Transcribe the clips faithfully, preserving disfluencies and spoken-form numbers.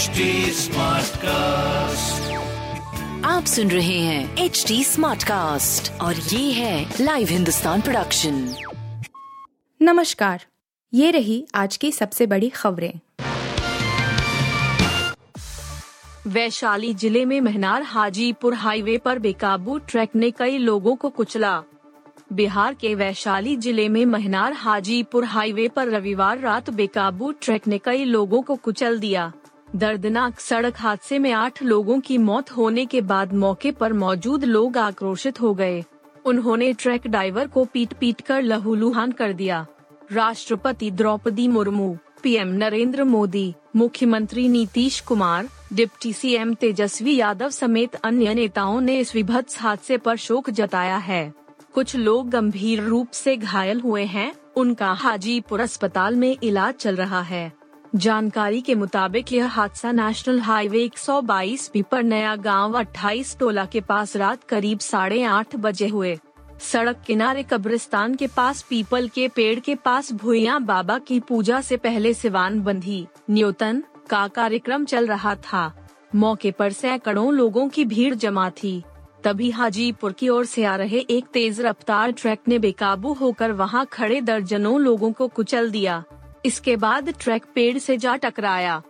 H D smart cast. आप सुन रहे हैं एच डी स्मार्ट कास्ट और ये है लाइव हिंदुस्तान प्रोडक्शन। नमस्कार, ये रही आज की सबसे बड़ी खबरें। वैशाली जिले में महनार हाजीपुर हाईवे पर बेकाबू ट्रक ने कई लोगों को कुचला। बिहार के वैशाली जिले में महनार हाजीपुर हाईवे पर रविवार रात बेकाबू ट्रक ने कई लोगों को कुचल दिया। दर्दनाक सड़क हादसे में आठ लोगों की मौत होने के बाद मौके पर मौजूद लोग आक्रोशित हो गए। उन्होंने ट्रक ड्राइवर को पीट पीट कर लहूलुहान कर दिया। राष्ट्रपति द्रौपदी मुर्मू, पीएम नरेंद्र मोदी, मुख्यमंत्री नीतीश कुमार, डिप्टी सीएम तेजस्वी यादव समेत अन्य नेताओं ने इस विभत्स हादसे पर शोक जताया है। कुछ लोग गंभीर रूप से घायल हुए हैं, उनका हाजीपुर अस्पताल में इलाज चल रहा है। जानकारी के मुताबिक यह हादसा नेशनल हाईवे एक सौ बाईस बी पर नया गांव अट्ठाईस टोला के पास रात करीब साढ़े आठ बजे हुए। सड़क किनारे कब्रिस्तान के पास पीपल के पेड़ के पास भूया बाबा की पूजा से पहले सिवान बंधी न्योतन का कार्यक्रम चल रहा था। मौके पर सैकड़ों लोगों की भीड़ जमा थी। तभी हाजीपुर की ओर से आ रहे एक तेज रफ्तार ट्रक ने बेकाबू होकर वहां खड़े दर्जनों लोगों को कुचल दिया। इसके बाद ट्रक पेड़ से जा टकराया।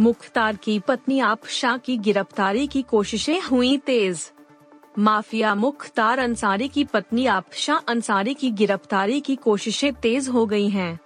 मुख्तार की पत्नी आफशा की गिरफ्तारी की कोशिशें हुई तेज। माफिया मुख्तार अंसारी की पत्नी आफशा अंसारी की गिरफ्तारी की कोशिशें तेज हो गई हैं।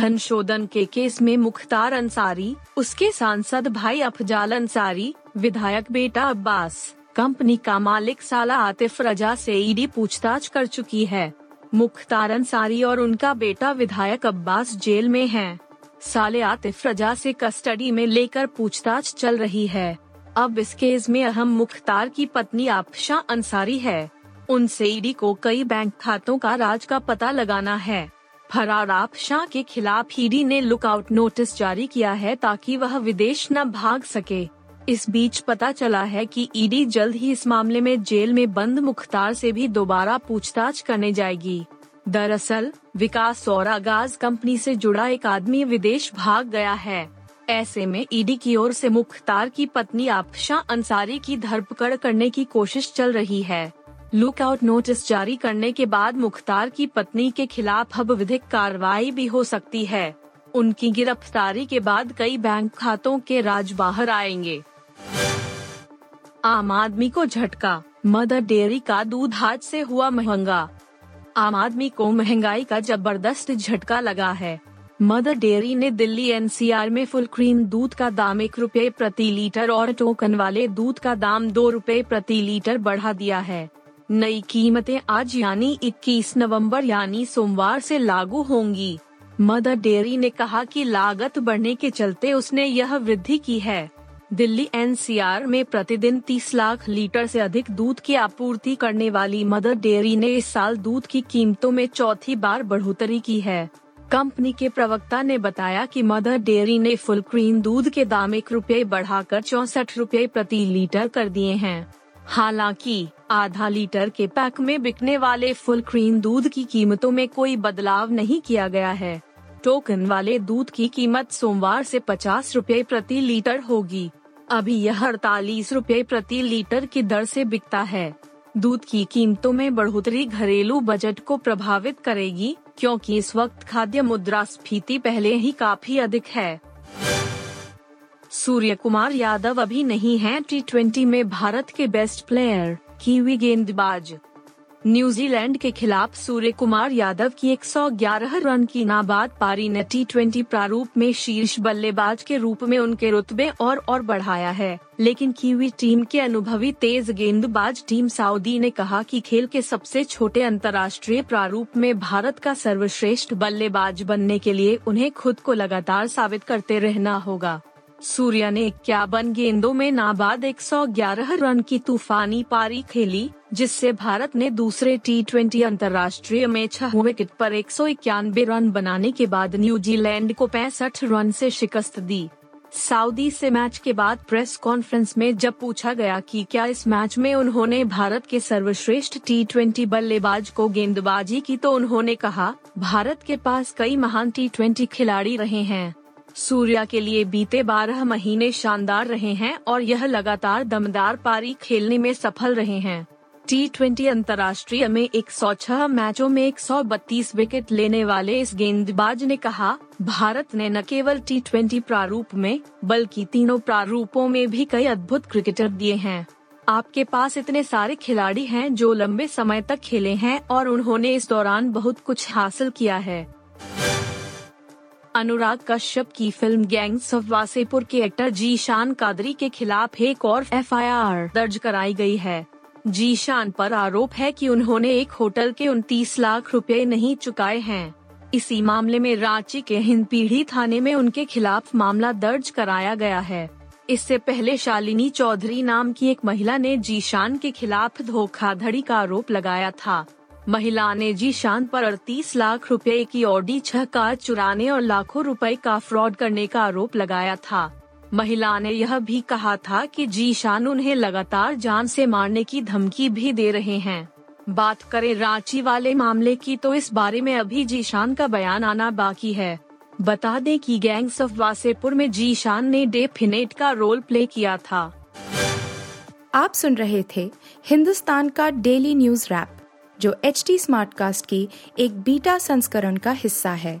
धन शोधन के केस में मुख्तार अंसारी, उसके सांसद भाई अफजाल अंसारी, विधायक बेटा अब्बास, कंपनी का मालिक साला आतिफ रजा से ईडी पूछताछ कर चुकी है। मुख्तार अंसारी और उनका बेटा विधायक अब्बास जेल में हैं। साले आतिफ रजा से कस्टडी में लेकर पूछताछ चल रही है। अब इस केस में अहम मुख्तार की पत्नी आफशा अंसारी है। उनसे ईडी को कई बैंक खातों का राज का पता लगाना है। फरार आफशा के खिलाफ ईडी ने लुकआउट नोटिस जारी किया है ताकि वह विदेश न भाग सके। इस बीच पता चला है कि ईडी जल्द ही इस मामले में जेल में बंद मुख्तार से भी दोबारा पूछताछ करने जाएगी। दरअसल विकास और आगाज कंपनी से जुड़ा एक आदमी विदेश भाग गया है। ऐसे में ईडी की ओर से मुख्तार की पत्नी आफशा अंसारी की धरपकड़ करने की कोशिश चल रही है। लुकआउट नोटिस जारी करने के बाद मुख्तार की पत्नी के खिलाफ अब विधिक कार्रवाई भी हो सकती है। उनकी गिरफ्तारी के बाद कई बैंक खातों के राज बाहर आएंगे। आम आदमी को झटका, मदर डेयरी का दूध आज से हुआ महंगा। आम आदमी को महंगाई का जबरदस्त झटका लगा है। मदर डेयरी ने दिल्ली एन सी आर में फुल क्रीम दूध का दाम एक रुपये प्रति लीटर और टोकन वाले दूध का दाम दो रुपये प्रति लीटर बढ़ा दिया है। नई कीमतें आज यानी इक्कीस नवंबर यानी सोमवार से लागू होंगी। मदर डेयरी ने कहा कि लागत बढ़ने के चलते उसने यह वृद्धि की है। दिल्ली एन सी आर में प्रतिदिन तीस लाख लीटर से अधिक दूध की आपूर्ति करने वाली मदर डेयरी ने इस साल दूध की कीमतों में चौथी बार बढ़ोतरी की है। कंपनी के प्रवक्ता ने बताया कि मदर डेयरी ने फुल क्रीम दूध के दाम एक रुपये बढ़ाकर चौसठ रुपये प्रति लीटर कर दिए हैं। हालांकि आधा लीटर के पैक में बिकने वाले फुल क्रीम दूध की कीमतों में कोई बदलाव नहीं किया गया है। टोकन वाले दूध की कीमत सोमवार से पचास रुपये प्रति लीटर होगी। अभी यह अड़तालीस रुपये प्रति लीटर की दर से बिकता है। दूध की कीमतों में बढ़ोतरी घरेलू बजट को प्रभावित करेगी क्योंकि इस वक्त खाद्य मुद्रास्फीति पहले ही काफी अधिक है। सूर्य कुमार यादव अभी नहीं हैं टी ट्वेंटी में भारत के बेस्ट प्लेयर, कीवी गेंदबाज। न्यूजीलैंड के खिलाफ सूर्य कुमार यादव की एक सौ ग्यारह रन की नाबाद पारी ने टी ट्वेंटी प्रारूप में शीर्ष बल्लेबाज के रूप में उनके रुतबे और और बढ़ाया है, लेकिन कीवी टीम के अनुभवी तेज गेंदबाज टिम साउदी ने कहा कि खेल के सबसे छोटे अंतर्राष्ट्रीय प्रारूप में भारत का सर्वश्रेष्ठ बल्लेबाज बनने के लिए उन्हें खुद को लगातार साबित करते रहना होगा। सूर्या ने इक्यावन गेंदों में नाबाद एक सौ ग्यारह रन की तूफानी पारी खेली, जिससे भारत ने दूसरे टी ट्वेंटी अंतर्राष्ट्रीय में छह विकेट पर एक सौ इक्यानबे रन बनाने के बाद न्यूजीलैंड को पैंसठ रन से शिकस्त दी। सऊदी से मैच के बाद प्रेस कॉन्फ्रेंस में जब पूछा गया कि क्या इस मैच में उन्होंने भारत के सर्वश्रेष्ठ टी ट्वेंटी बल्लेबाज को गेंदबाजी की, तो उन्होंने कहा, भारत के पास कई महान टी ट्वेंटी खिलाड़ी रहे हैं, सूर्या के लिए बीते बारह महीने शानदार रहे हैं और यह लगातार दमदार पारी खेलने में सफल रहे हैं। टी ट्वेंटी अंतर्राष्ट्रीय में एक सौ छह मैचों में एक सौ बत्तीस विकेट लेने वाले इस गेंदबाज ने कहा, भारत ने न केवल टी ट्वेंटी प्रारूप में बल्कि तीनों प्रारूपों में भी कई अद्भुत क्रिकेटर दिए हैं। आपके पास इतने सारे खिलाड़ी हैं जो लंबे समय तक खेले हैं और उन्होंने इस दौरान बहुत कुछ हासिल किया है। अनुराग कश्यप की फिल्म गैंग्स ऑफ वासेपुर के एक्टर जीशान कादरी के खिलाफ एक और एफ आई आर दर्ज कराई गई है। जीशान पर आरोप है कि उन्होंने एक होटल के उनतीस लाख रुपए नहीं चुकाए हैं। इसी मामले में रांची के हिंदपीढ़ी थाने में उनके खिलाफ मामला दर्ज कराया गया है। इससे पहले शालिनी चौधरी नाम की एक महिला ने जीशान के खिलाफ धोखाधड़ी का आरोप लगाया था। महिला ने जीशान पर अड़तीस लाख रुपए की ऑडी छह कार चुराने और लाखों रुपए का फ्रॉड करने का आरोप लगाया था। महिला ने यह भी कहा था कि जीशान उन्हें लगातार जान से मारने की धमकी भी दे रहे हैं। बात करें रांची वाले मामले की तो इस बारे में अभी जीशान का बयान आना बाकी है। बता दें कि गैंग्स ऑफ वासेपुर में जीशान ने डेफिनेट का रोल प्ले किया था। आप सुन रहे थे हिंदुस्तान का डेली न्यूज रैप, जो एच डी स्मार्ट कास्ट की एक बीटा संस्करण का हिस्सा है।